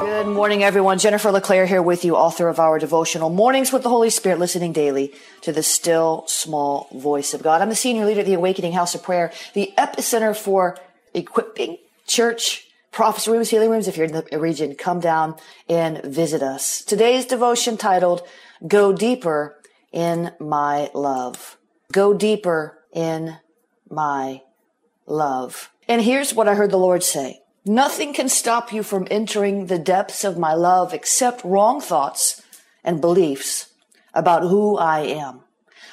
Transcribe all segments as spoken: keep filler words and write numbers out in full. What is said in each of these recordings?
Good morning, everyone. Jennifer LeClaire here with you, author of our devotional Mornings with the Holy Spirit, listening daily to the still small voice of God. I'm the senior leader of the Awakening House of Prayer, the epicenter for equipping church, prophecy rooms, healing rooms. If you're in the region, come down and visit us. Today's devotion titled, Go Deeper in My Love. Go Deeper in My Love. And here's what I heard the Lord say. Nothing can stop you from entering the depths of my love except wrong thoughts and beliefs about who I am.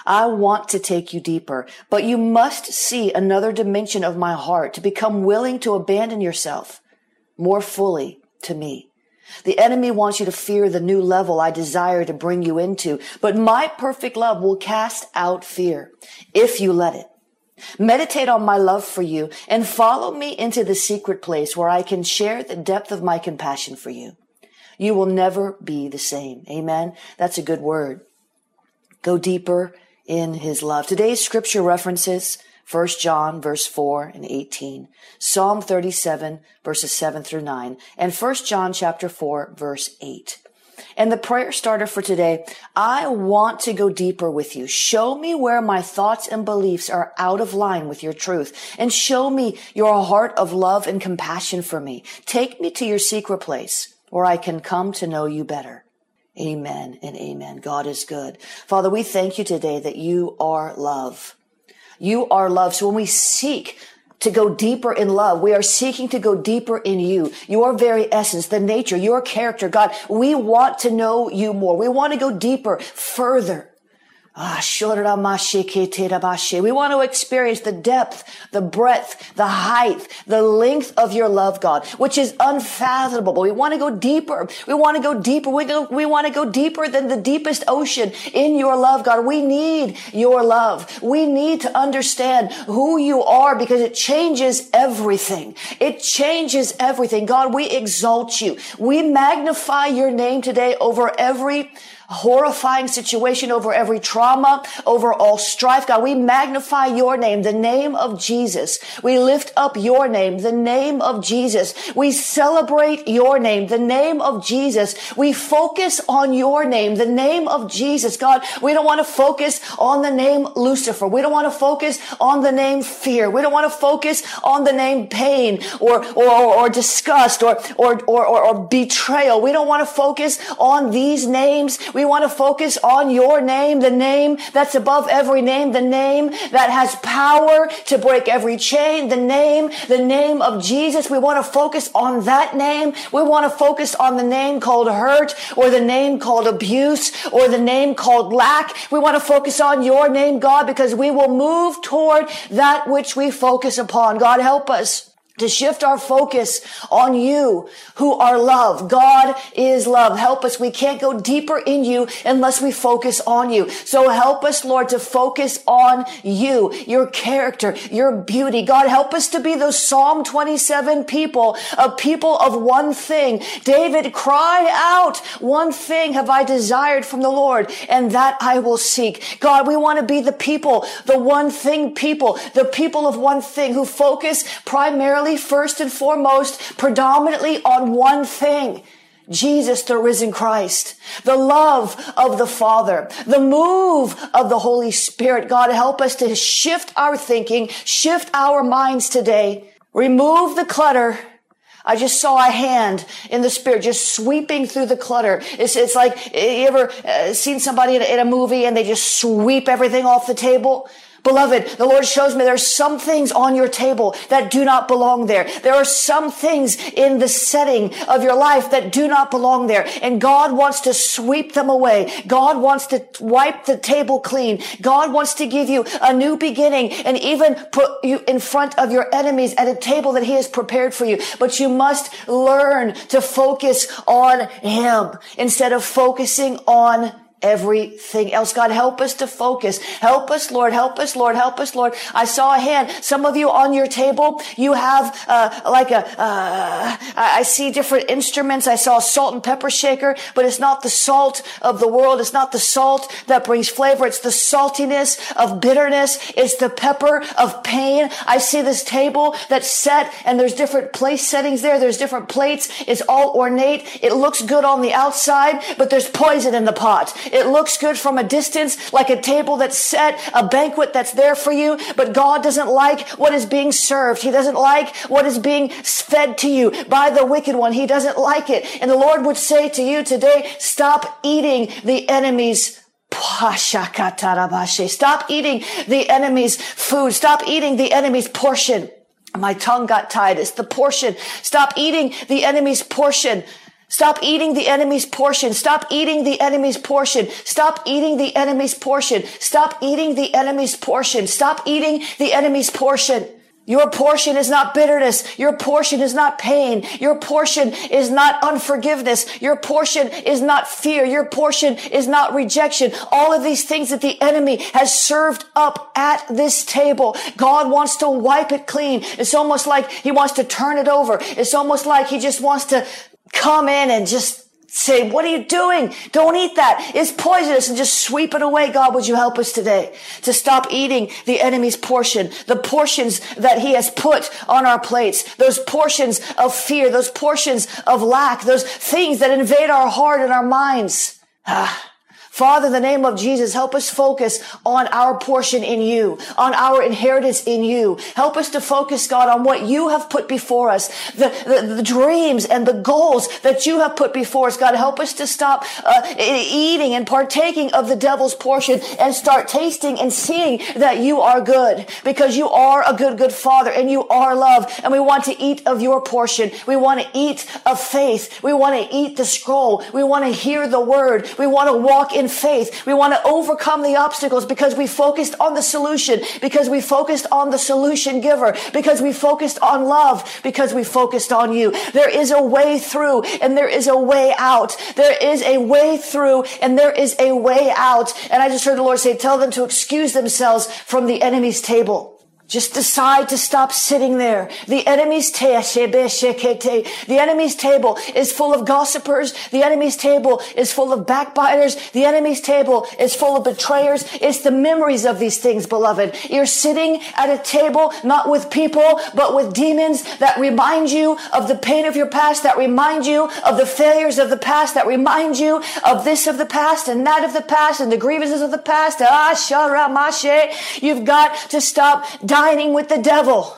I want to take you deeper, but you must see another dimension of my heart to become willing to abandon yourself more fully to me. The enemy wants you to fear the new level I desire to bring you into, but my perfect love will cast out fear if you let it. Meditate on my love for you and follow me into the secret place where I can share the depth of my compassion for you. You will never be the same. Amen. That's a good word. Go deeper in his love. Today's scripture references First John verse four and eighteen, Psalm thirty-seven verses seven through nine, and First John chapter four verse eight. And the prayer starter for today, I want to go deeper with you. Show me where my thoughts and beliefs are out of line with your truth, and show me your heart of love and compassion for me. Take me to your secret place where I can come to know you better. Amen and amen. God is good. Father, we thank you today that you are love. You are love. So when we seek to go deeper in love, we are seeking to go deeper in you, your very essence, the nature, your character. God, we want to know you more. We want to go deeper, further. Ah, we want to experience the depth, the breadth, the height, the length of your love, God, which is unfathomable. We want to go deeper. We want to go deeper. We, go, we want to go deeper than the deepest ocean in your love, God. We need your love. We need to understand who you are because it changes everything. It changes everything. God, we exalt you. We magnify your name today over every horrifying situation, over every trauma, over all strife. God, we magnify your name, the name of Jesus. We lift up your name, the name of Jesus. We celebrate your name, the name of Jesus. We focus on your name, the name of Jesus. God, we don't want to focus on the name Lucifer. We don't want to focus on the name fear. We don't want to focus on the name pain or, or, or, or disgust or, or, or, or, or betrayal. We don't want to focus on these names. We want to focus on your name, the name that's above every name, the name that has power to break every chain, the name, the name of Jesus. We want to focus on that name. We want to focus on the name called hurt or the name called abuse or the name called lack. We want to focus on your name, God, because we will move toward that which we focus upon. God, help us to shift our focus on you who are love. God is love. Help us. We can't go deeper in you unless we focus on you. So help us, Lord, to focus on you, your character, your beauty. God, help us to be those Psalm twenty-seven people, a people of one thing. David, cry out, one thing have I desired from the Lord, and that I will seek. God, we want to be the people, the one thing people, the people of one thing who focus primarily, first and foremost, predominantly on one thing. Jesus, the risen Christ, the love of the Father, the move of the Holy Spirit. God, help us to shift our thinking, shift our minds today. Remove the clutter. I just saw a hand in the spirit just sweeping through the clutter. It's, it's like, you ever uh, seen somebody in a, in a movie and they just sweep everything off the table? Beloved, the Lord shows me there's some things on your table that do not belong there. There are some things in the setting of your life that do not belong there. And God wants to sweep them away. God wants to wipe the table clean. God wants to give you a new beginning and even put you in front of your enemies at a table that He has prepared for you. But you must learn to focus on Him instead of focusing on everything else. God, help us to focus. Help us, Lord. Help us, Lord. Help us, Lord. I saw a hand. Some of you on your table, you have, uh, like a, uh, I see different instruments. I saw a salt and pepper shaker, but it's not the salt of the world. It's not the salt that brings flavor. It's the saltiness of bitterness. It's the pepper of pain. I see this table that's set and there's different place settings there. There's different plates. It's all ornate. It looks good on the outside, but there's poison in the pot. It looks good from a distance, like a table that's set, a banquet that's there for you. But God doesn't like what is being served. He doesn't like what is being fed to you by the wicked one. He doesn't like it. And the Lord would say to you today, stop eating the enemy's pashakatarabashe. Stop eating the enemy's food. Stop eating the enemy's portion. My tongue got tied. It's the portion. Stop eating the enemy's portion. Stop eating the enemy's portion. Stop eating the enemy's portion. Stop eating the enemy's portion. Stop eating the enemy's portion. Stop eating the enemy's portion. Your portion is not bitterness. Your portion is not pain. Your portion is not unforgiveness. Your portion is not fear. Your portion is not rejection. All of these things that the enemy has served up at this table, God wants to wipe it clean. It's almost like He wants to turn it over. It's almost like He just wants to come in and just say, what are you doing? Don't eat that. It's poisonous, and just sweep it away. God, would you help us today to stop eating the enemy's portion, the portions that he has put on our plates, those portions of fear, those portions of lack, those things that invade our heart and our minds. Ah. Father, in the name of Jesus, help us focus on our portion in you, on our inheritance in you. Help us to focus, God, on what you have put before us, the, the, the dreams and the goals that you have put before us. God, help us to stop uh, eating and partaking of the devil's portion and start tasting and seeing that you are good, because you are a good, good Father and you are love. And we want to eat of your portion. We want to eat of faith. We want to eat the scroll. We want to hear the word. We want to walk in In faith. We want to overcome the obstacles because we focused on the solution, because we focused on the solution giver, because we focused on love, because we focused on you. There is a way through and there is a way out. There is a way through and there is a way out. And I just heard the Lord say, tell them to excuse themselves from the enemy's table. Just decide to stop sitting there. The enemy's, ta- the enemy's table is full of gossipers. The enemy's table is full of backbiters. The enemy's table is full of betrayers. It's the memories of these things, beloved. You're sitting at a table, not with people, but with demons that remind you of the pain of your past, that remind you of the failures of the past, that remind you of this of the past and that of the past and the grievances of the past. Ah, sharamashe. You've got to stop dying. Dining with the devil.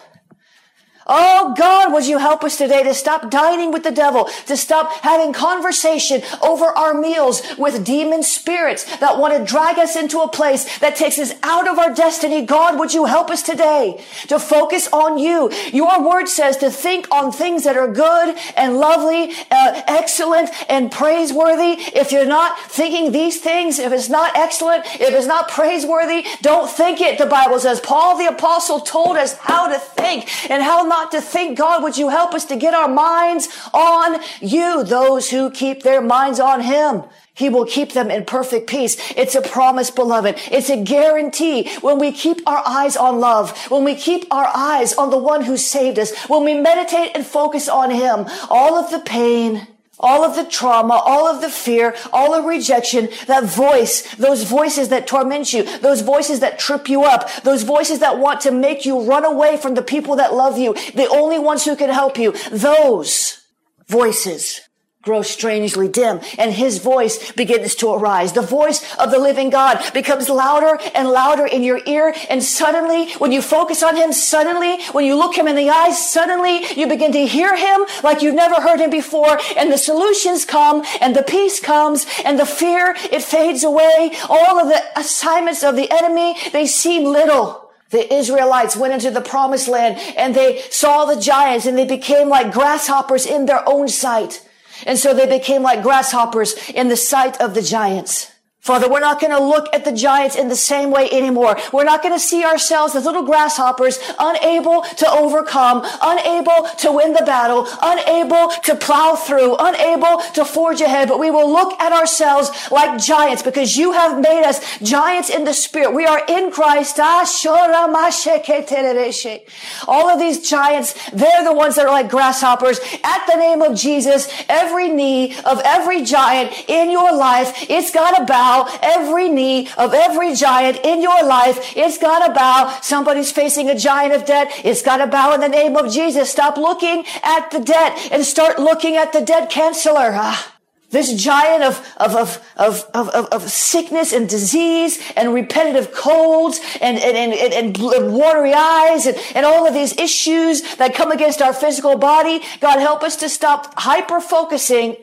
Oh God, would you help us today to stop dining with the devil, to stop having conversation over our meals with demon spirits that want to drag us into a place that takes us out of our destiny. God, would you help us today to focus on you? Your word says to think on things that are good and lovely, uh, excellent and praiseworthy. If you're not thinking these things, if it's not excellent, if it's not praiseworthy, don't think it, the Bible says. Paul the Apostle told us how to think and how not Not to think. God, would you help us to get our minds on you? Those who keep their minds on him, he will keep them in perfect peace. It's a promise, beloved. It's a guarantee. When we keep our eyes on love, when we keep our eyes on the one who saved us, when we meditate and focus on him, all of the pain, all of the trauma, all of the fear, all of rejection, that voice, those voices that torment you, those voices that trip you up, those voices that want to make you run away from the people that love you, the only ones who can help you, those voices grow strangely dim, and his voice begins to arise. The voice of the living God becomes louder and louder in your ear, and suddenly, when you focus on him, suddenly, when you look him in the eyes, suddenly, you begin to hear him like you've never heard him before, and the solutions come, and the peace comes, and the fear, it fades away. All of the assignments of the enemy, they seem little. The Israelites went into the promised land, and they saw the giants, and they became like grasshoppers in their own sight. And so they became like grasshoppers in the sight of the giants. Father, we're not going to look at the giants in the same way anymore. We're not going to see ourselves as little grasshoppers, unable to overcome, unable to win the battle, unable to plow through, unable to forge ahead. But we will look at ourselves like giants, because you have made us giants in the spirit. We are in Christ. All of these giants, they're the ones that are like grasshoppers. At the name of Jesus, every knee of every giant in your life, it's got to bow. Every knee of every giant in your life, it's got to bow. Somebody's facing a giant of debt. It's got to bow in the name of Jesus. Stop looking at the debt and start looking at the debt canceller. Ah. This giant of, of, of, of, of, of sickness and disease and repetitive colds and, and, and, and, and watery eyes and, and all of these issues that come against our physical body. God, help us to stop hyper-focusing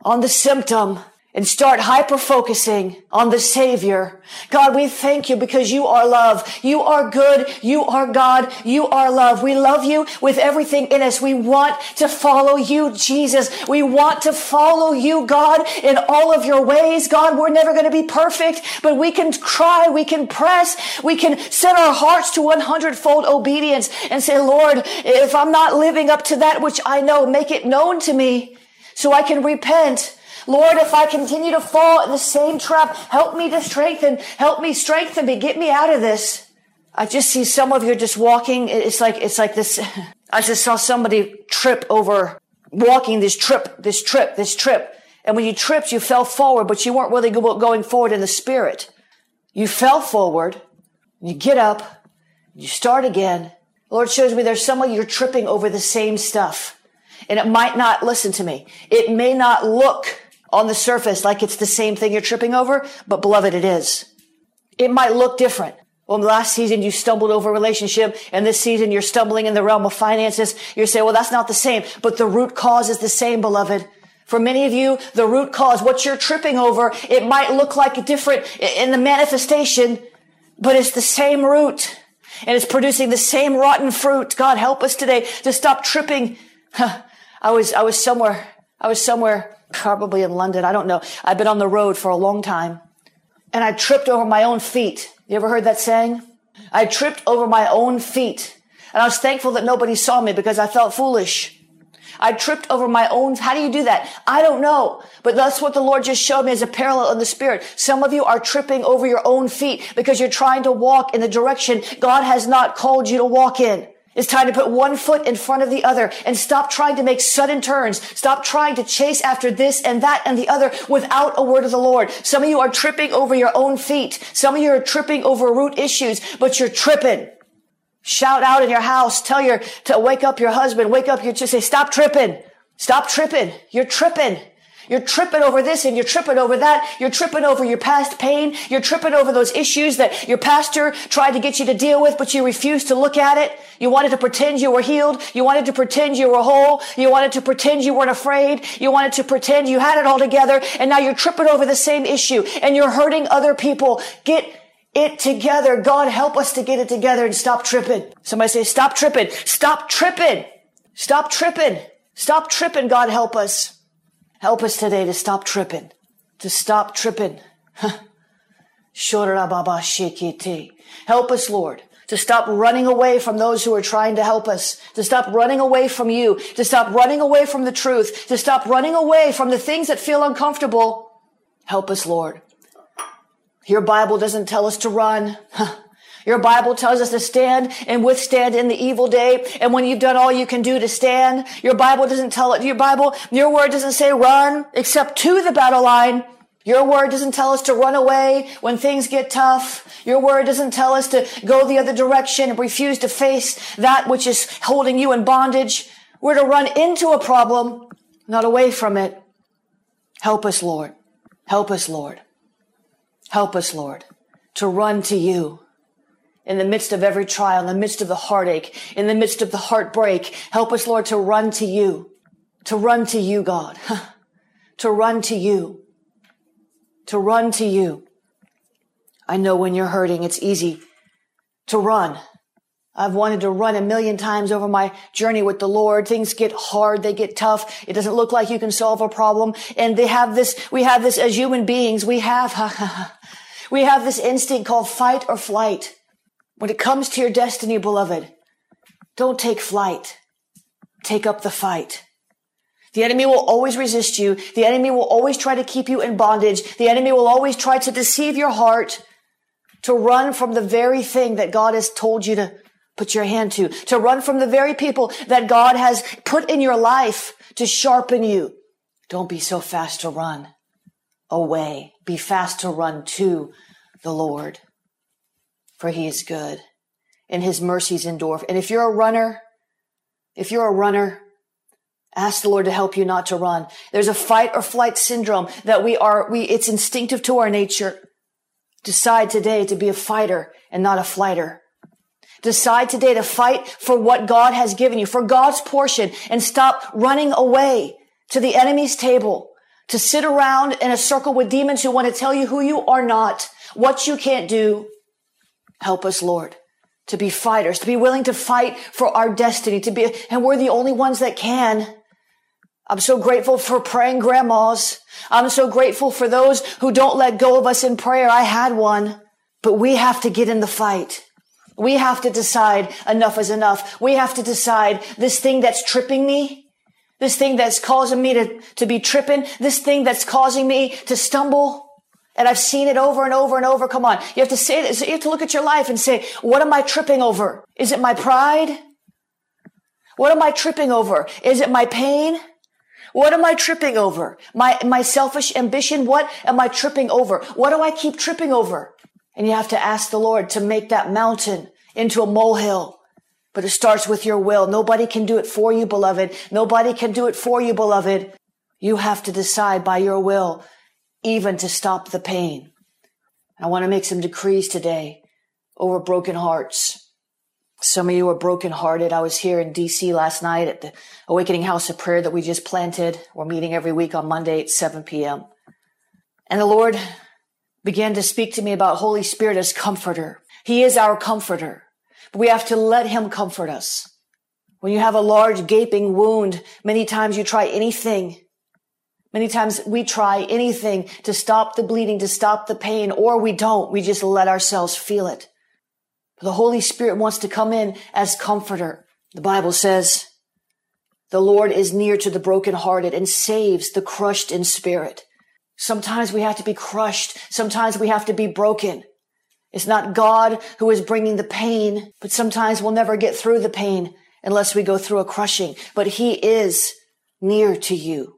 on the symptom and start hyper-focusing on the Savior. God, we thank you because you are love. You are good. You are God. You are love. We love you with everything in us. We want to follow you, Jesus. We want to follow you, God, in all of your ways. God, we're never going to be perfect, but we can cry. We can press. We can set our hearts to one hundred fold obedience and say, Lord, if I'm not living up to that which I know, make it known to me so I can repent. Lord, if I continue to fall in the same trap, help me to strengthen, help me strengthen me, get me out of this. I just see some of you just walking. It's like, it's like this. I just saw somebody trip over walking this trip, this trip, this trip. And when you tripped, you fell forward, but you weren't really going forward in the spirit. You fell forward, you get up, you start again. Lord shows me there's some of you tripping over the same stuff. And it might not, listen to me, it may not look on the surface like it's the same thing you're tripping over, but beloved, it is. It might look different. Well, last season you stumbled over a relationship, and this season you're stumbling in the realm of finances. You're saying, well, that's not the same, but the root cause is the same, beloved. For many of you, the root cause, what you're tripping over, it might look like different in the manifestation, but it's the same root, and it's producing the same rotten fruit. God, help us today to stop tripping. Huh. I was, I was somewhere, I was somewhere, probably in London. I don't know. I've been on the road for a long time, and I tripped over my own feet. You ever heard that saying? I tripped over my own feet, and I was thankful that nobody saw me because I felt foolish. I tripped over my own. How do you do that? I don't know, but that's what the Lord just showed me as a parallel in the spirit. Some of you are tripping over your own feet because you're trying to walk in the direction God has not called you to walk in. It's time to put one foot in front of the other and stop trying to make sudden turns. Stop trying to chase after this and that and the other without a word of the Lord. Some of you are tripping over your own feet. Some of you are tripping over root issues, but you're tripping. Shout out in your house. Tell your, to wake up your husband. Wake up your, just say, stop tripping. Stop tripping. You're tripping. You're tripping over this and you're tripping over that. You're tripping over your past pain. You're tripping over those issues that your pastor tried to get you to deal with, but you refused to look at it. You wanted to pretend you were healed. You wanted to pretend you were whole. You wanted to pretend you weren't afraid. You wanted to pretend you had it all together. And now you're tripping over the same issue and you're hurting other people. Get it together. God, help us to get it together and stop tripping. Somebody say, stop tripping. Stop tripping. Stop tripping. Stop tripping. God, help us. Help us today to stop tripping, to stop tripping. Help us, Lord, to stop running away from those who are trying to help us, to stop running away from you, to stop running away from the truth, to stop running away from the things that feel uncomfortable. Help us, Lord. Your Bible doesn't tell us to run. Your Bible tells us to stand and withstand in the evil day. And when you've done all you can do to stand, your Bible doesn't tell it. Your Bible, your word doesn't say run except to the battle line. Your word doesn't tell us to run away when things get tough. Your word doesn't tell us to go the other direction and refuse to face that which is holding you in bondage. We're to run into a problem, not away from it. Help us, Lord. Help us, Lord. Help us, Lord, to run to you in the midst of every trial, in the midst of the heartache, in the midst of the heartbreak. Help us, Lord, to run to you, to run to you, God, to run to you, to run to you. I know when you're hurting, it's easy to run. I've wanted to run a million times over my journey with the Lord. Things get hard. They get tough. It doesn't look like you can solve a problem. And they have this, we have this as human beings. We have, we have this instinct called fight or flight. When it comes to your destiny, beloved, don't take flight. Take up the fight. The enemy will always resist you. The enemy will always try to keep you in bondage. The enemy will always try to deceive your heart, to run from the very thing that God has told you to put your hand to, to run from the very people that God has put in your life to sharpen you. Don't be so fast to run away. Be fast to run to the Lord, for he is good and his mercies endure. And if you're a runner, if you're a runner, ask the Lord to help you not to run. There's a fight or flight syndrome that we are, we, it's instinctive to our nature. Decide today to be a fighter and not a flighter. Decide today to fight for what God has given you, for God's portion, and stop running away to the enemy's table, to sit around in a circle with demons who want to tell you who you are not, what you can't do. Help us, Lord, to be fighters, to be willing to fight for our destiny, to be, and we're the only ones that can. I'm so grateful for praying grandmas. I'm so grateful for those who don't let go of us in prayer. I had one, but we have to get in the fight. We have to decide enough is enough. We have to decide this thing that's tripping me, this thing that's causing me to, to be tripping, this thing that's causing me to stumble. And I've seen it over and over and over. Come on. You have to say this. You have to look at your life and say, what am I tripping over? Is it my pride? What am I tripping over? Is it my pain? What am I tripping over? My, my selfish ambition? What am I tripping over? What do I keep tripping over? And you have to ask the Lord to make that mountain into a molehill. But it starts with your will. Nobody can do it for you, beloved. Nobody can do it for you, beloved. You have to decide by your will, even to stop the pain. I want to make some decrees today over broken hearts. Some of you are brokenhearted. I was here in D C last night at the Awakening House of Prayer that we just planted. We're meeting every week on Monday at seven p.m. And the Lord began to speak to me about Holy Spirit as comforter. He is our comforter, but we have to let him comfort us. When you have a large gaping wound, many times you try anything. Many times we try anything to stop the bleeding, to stop the pain, or we don't. We just let ourselves feel it. The Holy Spirit wants to come in as comforter. The Bible says, the Lord is near to the brokenhearted and saves the crushed in spirit. Sometimes we have to be crushed. Sometimes we have to be broken. It's not God who is bringing the pain, but sometimes we'll never get through the pain unless we go through a crushing. But he is near to you.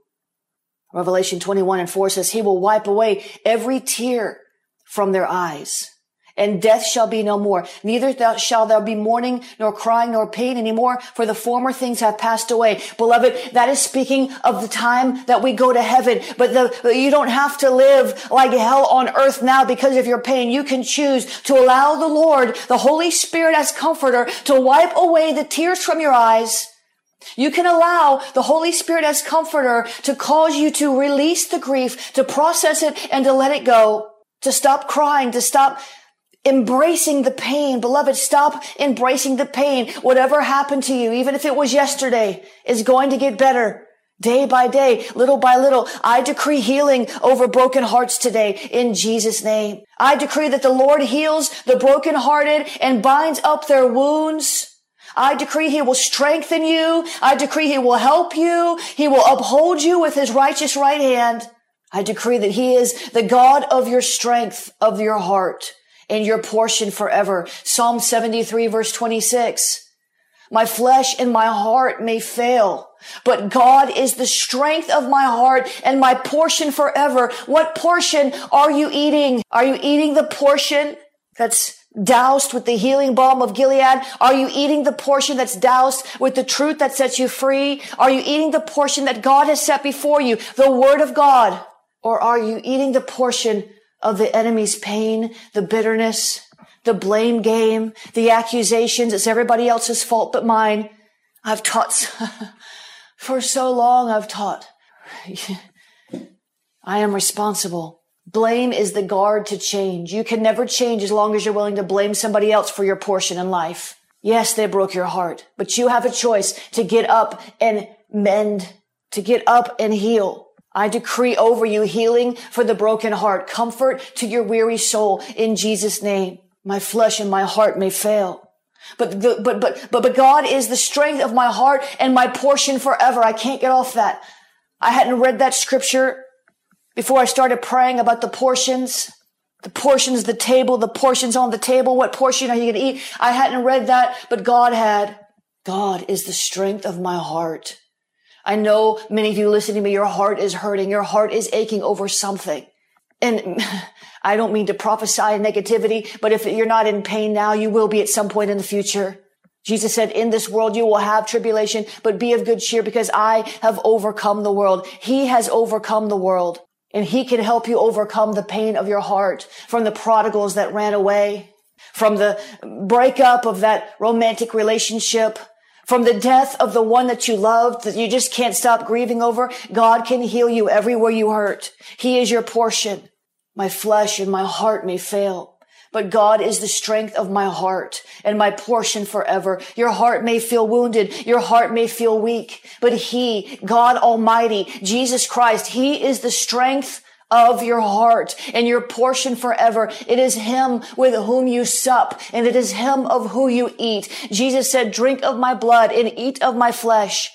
Revelation twenty-one and four says, he will wipe away every tear from their eyes, and death shall be no more. Neither shall there be mourning, nor crying, nor pain anymore, for the former things have passed away. Beloved, that is speaking of the time that we go to heaven. But the, you don't have to live like hell on earth now because of your pain. You can choose to allow the Lord, the Holy Spirit as comforter, to wipe away the tears from your eyes. You can allow the Holy Spirit as comforter to cause you to release the grief, to process it, and to let it go, to stop crying, to stop embracing the pain. Beloved, stop embracing the pain. Whatever happened to you, even if it was yesterday, is going to get better day by day, little by little. I decree healing over broken hearts today in Jesus' name. I decree that the Lord heals the brokenhearted and binds up their wounds. I decree he will strengthen you. I decree he will help you. He will uphold you with his righteous right hand. I decree that he is the God of your strength, of your heart, in your portion forever. Psalm seventy-three verse twenty-six. My flesh and my heart may fail, but God is the strength of my heart and my portion forever. What portion are you eating? Are you eating the portion that's doused with the healing balm of Gilead? Are you eating the portion that's doused with the truth that sets you free? Are you eating the portion that God has set before you, the word of God? Or are you eating the portion of the enemy's pain, the bitterness, the blame game, the accusations? It's everybody else's fault but mine. I've taught for so long. I've taught. I am responsible. Blame is the guard to change. You can never change as long as you're willing to blame somebody else for your portion in life. Yes, they broke your heart, but you have a choice to get up and mend, to get up and heal. I decree over you healing for the broken heart, comfort to your weary soul in Jesus' name. My flesh and my heart may fail, but, the, but, but, but, but God is the strength of my heart and my portion forever. I can't get off that. I hadn't read that scripture before I started praying about the portions. The portions, the table, the portions on the table. What portion are you going to eat? I hadn't read that, but God had. God is the strength of my heart. I know many of you listening to me, your heart is hurting. Your heart is aching over something. And I don't mean to prophesy negativity, but if you're not in pain now, you will be at some point in the future. Jesus said, in this world, you will have tribulation, but be of good cheer because I have overcome the world. He has overcome the world. And he can help you overcome the pain of your heart from the prodigals that ran away, from the breakup of that romantic relationship, from the death of the one that you loved that you just can't stop grieving over. God can heal you everywhere you hurt. He is your portion. My flesh and my heart may fail, but God is the strength of my heart and my portion forever. Your heart may feel wounded. Your heart may feel weak, but he, God Almighty, Jesus Christ, he is the strength of your heart and your portion forever. It is him with whom you sup and it is him of who you eat. Jesus said, drink of my blood and eat of my flesh.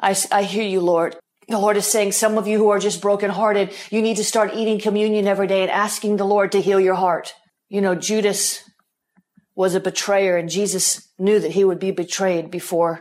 I, I hear you, Lord. The Lord is saying, some of you who are just brokenhearted, you need to start eating communion every day and asking the Lord to heal your heart. You know, Judas was a betrayer and Jesus knew that he would be betrayed before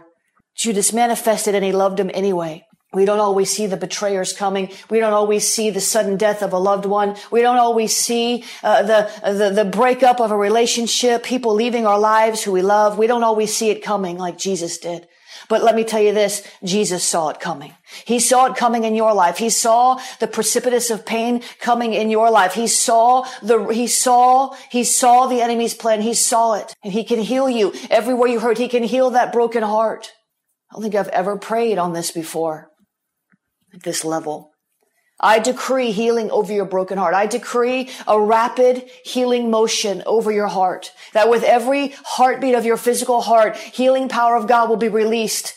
Judas manifested and he loved him anyway. We don't always see the betrayers coming. We don't always see the sudden death of a loved one. We don't always see uh, the, the, the breakup of a relationship, people leaving our lives who we love. We don't always see it coming like Jesus did. But let me tell you this, Jesus saw it coming. He saw it coming in your life. He saw the precipitous of pain coming in your life. He saw the, he saw, he saw the enemy's plan. He saw it and he can heal you everywhere you hurt. He can heal that broken heart. I don't think I've ever prayed on this before at this level. I decree healing over your broken heart. I decree a rapid healing motion over your heart, that with every heartbeat of your physical heart, healing power of God will be released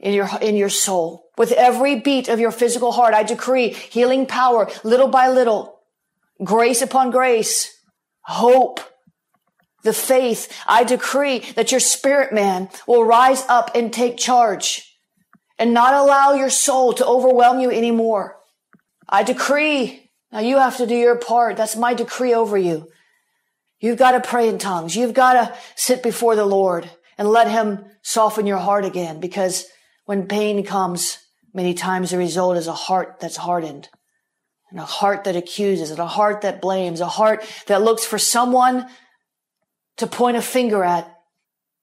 in your, in your soul. With every beat of your physical heart, I decree healing power, little by little, grace upon grace, hope, the faith. I decree that your spirit man will rise up and take charge and not allow your soul to overwhelm you anymore. I decree. Now you have to do your part. That's my decree over you. You've got to pray in tongues. You've got to sit before the Lord and let him soften your heart again. Because when pain comes, many times the result is a heart that's hardened and a heart that accuses and a heart that blames, a heart that looks for someone to point a finger at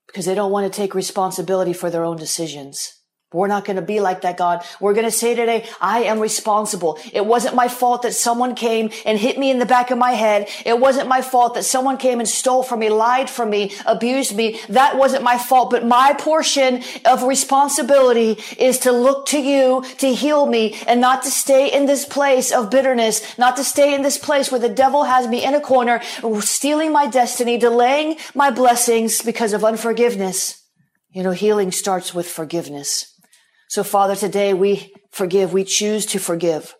because they don't want to take responsibility for their own decisions. We're not going to be like that, God. We're going to say today, I am responsible. It wasn't my fault that someone came and hit me in the back of my head. It wasn't my fault that someone came and stole from me, lied from me, abused me. That wasn't my fault. But my portion of responsibility is to look to you to heal me and not to stay in this place of bitterness, not to stay in this place where the devil has me in a corner, stealing my destiny, delaying my blessings because of unforgiveness. You know, healing starts with forgiveness. So, Father, today we forgive. We choose to forgive.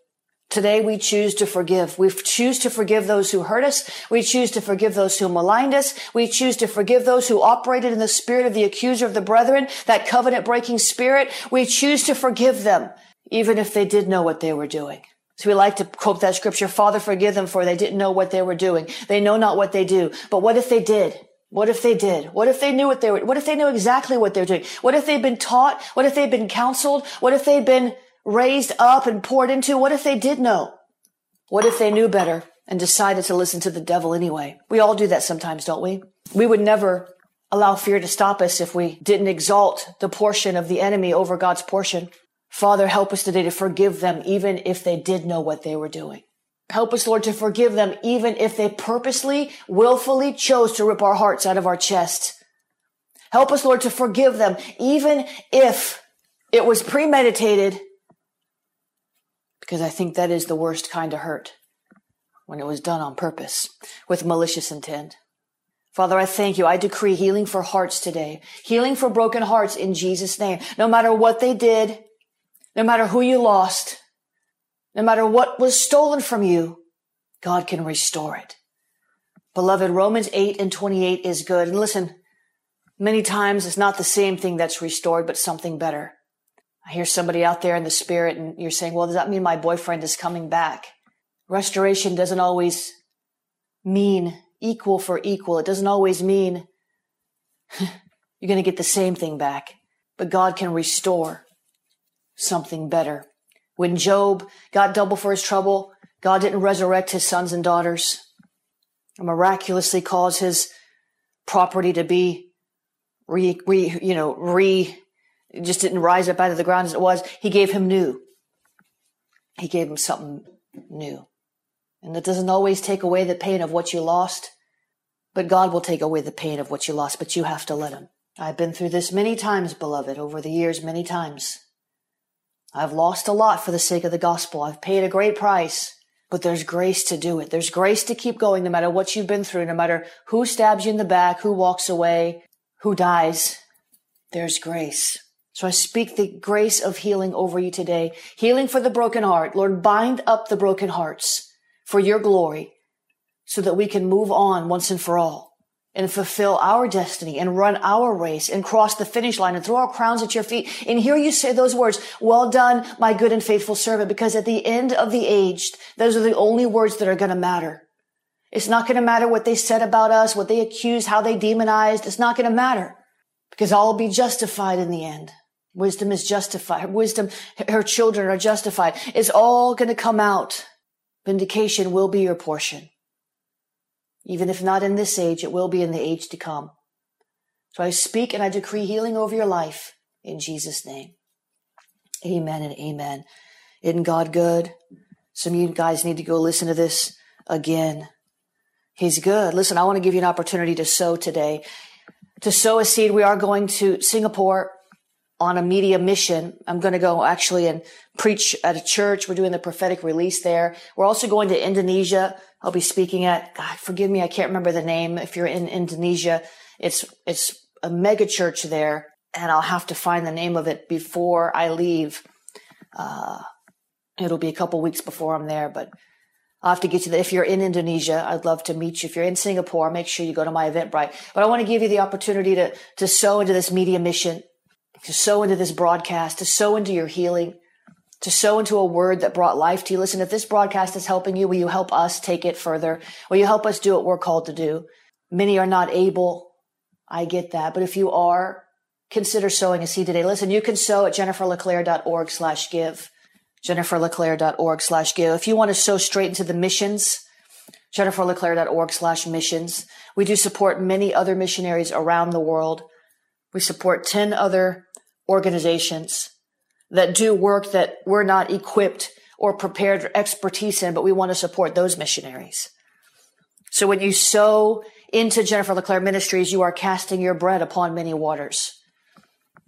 Today we choose to forgive. We choose to forgive those who hurt us. We choose to forgive those who maligned us. We choose to forgive those who operated in the spirit of the accuser of the brethren, that covenant-breaking spirit. We choose to forgive them, even if they did know what they were doing. So we like to quote that scripture, Father, forgive them, for they didn't know what they were doing. They know not what they do. But what if they did? What if they did? What if they knew what they were, what if they knew exactly what they're doing? What if they've been taught? What if they've been counseled? What if they've been raised up and poured into? What if they did know? What if they knew better and decided to listen to the devil anyway? We all do that sometimes, don't we? We would never allow fear to stop us if we didn't exalt the portion of the enemy over God's portion. Father, help us today to forgive them even if they did know what they were doing. Help us, Lord, to forgive them even if they purposely, willfully chose to rip our hearts out of our chest. Help us, Lord, to forgive them even if it was premeditated, because I think that is the worst kind of hurt, when it was done on purpose with malicious intent. Father, I thank you. I decree healing for hearts today, healing for broken hearts in Jesus' name. No matter what they did, no matter who you lost, no matter what was stolen from you, God can restore it. Beloved, Romans eight and twenty-eight is good. And listen, many times it's not the same thing that's restored, but something better. I hear somebody out there in the spirit and you're saying, well, does that mean my boyfriend is coming back? Restoration doesn't always mean equal for equal. It doesn't always mean you're going to get the same thing back, but God can restore something better. When Job got double for his trouble, God didn't resurrect his sons and daughters and miraculously cause his property to be re, re you know, re, just didn't rise up out of the ground as it was. He gave him new. He gave him something new. And that doesn't always take away the pain of what you lost, but God will take away the pain of what you lost, but you have to let him. I've been through this many times, beloved, over the years, many times. I've lost a lot for the sake of the gospel. I've paid a great price, but there's grace to do it. There's grace to keep going no matter what you've been through, no matter who stabs you in the back, who walks away, who dies. There's grace. So I speak the grace of healing over you today. Healing for the broken heart. Lord, bind up the broken hearts for your glory so that we can move on once and for all and fulfill our destiny and run our race and cross the finish line and throw our crowns at your feet and hear you say those words, well done, my good and faithful servant, because at the end of the age, those are the only words that are going to matter. It's not going to matter what they said about us, what they accused, how they demonized. It's not going to matter because all will be justified in the end. Wisdom is justified. Her wisdom, her children are justified. It's all going to come out. Vindication will be your portion. Even if not in this age, it will be in the age to come. So I speak and I decree healing over your life in Jesus' name. Amen and amen. Isn't God good? Some of you guys need to go listen to this again. He's good. Listen, I want to give you an opportunity to sow today. To sow a seed, we are going to Singapore on a media mission. I'm going to go actually and preach at a church. We're doing the prophetic release there. We're also going to Indonesia. I'll be speaking at, God, forgive me, I can't remember the name. If you're in Indonesia, it's, it's a mega church there, and I'll have to find the name of it before I leave. Uh, it'll be a couple weeks before I'm there, but I'll have to get you there. If you're in Indonesia, I'd love to meet you. If you're in Singapore, make sure you go to my Eventbrite. But I want to give you the opportunity to, to sow into this media mission, to sow into this broadcast, to sow into your healing, to sow into a word that brought life to you. Listen, if this broadcast is helping you, will you help us take it further? Will you help us do what we're called to do? Many are not able. I get that. But if you are, consider sowing a seed today. Listen, you can sow at jenniferleclair.org slash give. jenniferleclair.org slash give. If you want to sow straight into the missions, jenniferleclair.org slash missions. We do support many other missionaries around the world. We support ten other organizations that do work that we're not equipped or prepared or expertise in, but we want to support those missionaries. So when you sow into Jennifer LeClaire Ministries, you are casting your bread upon many waters.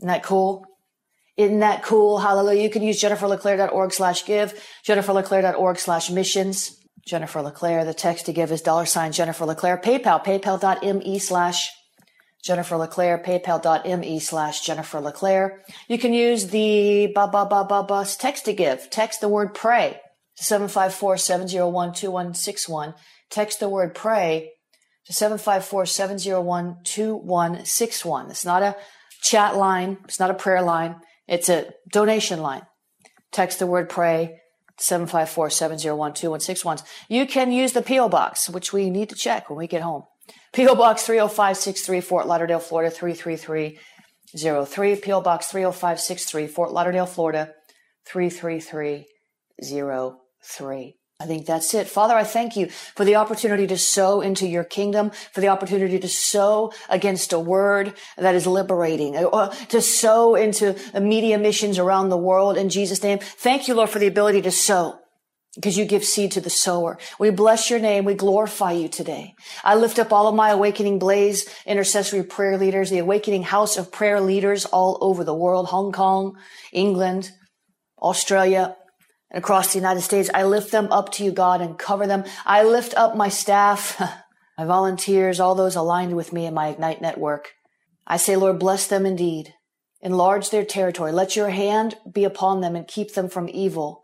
Isn't that cool? Isn't that cool? Hallelujah. You can use jenniferleclair.org slash give, jenniferleclair.org slash missions, Jennifer LeClaire. The text to give is dollar sign Jennifer LeClaire. PayPal, paypal.me slash Jennifer LeClaire, paypal.me slash Jennifer LeClaire. You can use the ba ba ba ba ba text to give. Text the word pray to seven five four, seven oh one, two one six one. Text the word pray to seven five four, seven oh one, two one six one. It's not a chat line. It's not a prayer line. It's a donation line. Text the word pray to seven five four, seven oh one, two one six one. You can use the P O box, which we need to check when we get home. P O Box three oh five six three, Fort Lauderdale, Florida, three three three oh three. P O Box three oh five six three, Fort Lauderdale, Florida, three three three oh three. I think that's it. Father, I thank you for the opportunity to sow into your kingdom, for the opportunity to sow against a word that is liberating, to sow into media missions around the world in Jesus' name. Thank you, Lord, for the ability to sow, because you give seed to the sower. We bless your name. We glorify you today. I lift up all of my Awakening Blaze intercessory prayer leaders, the Awakening House of Prayer leaders all over the world, Hong Kong, England, Australia, and across the United States. I lift them up to you, God, and cover them. I lift up my staff, my volunteers, all those aligned with me in my Ignite network. I say, Lord, bless them indeed. Enlarge their territory. Let your hand be upon them and keep them from evil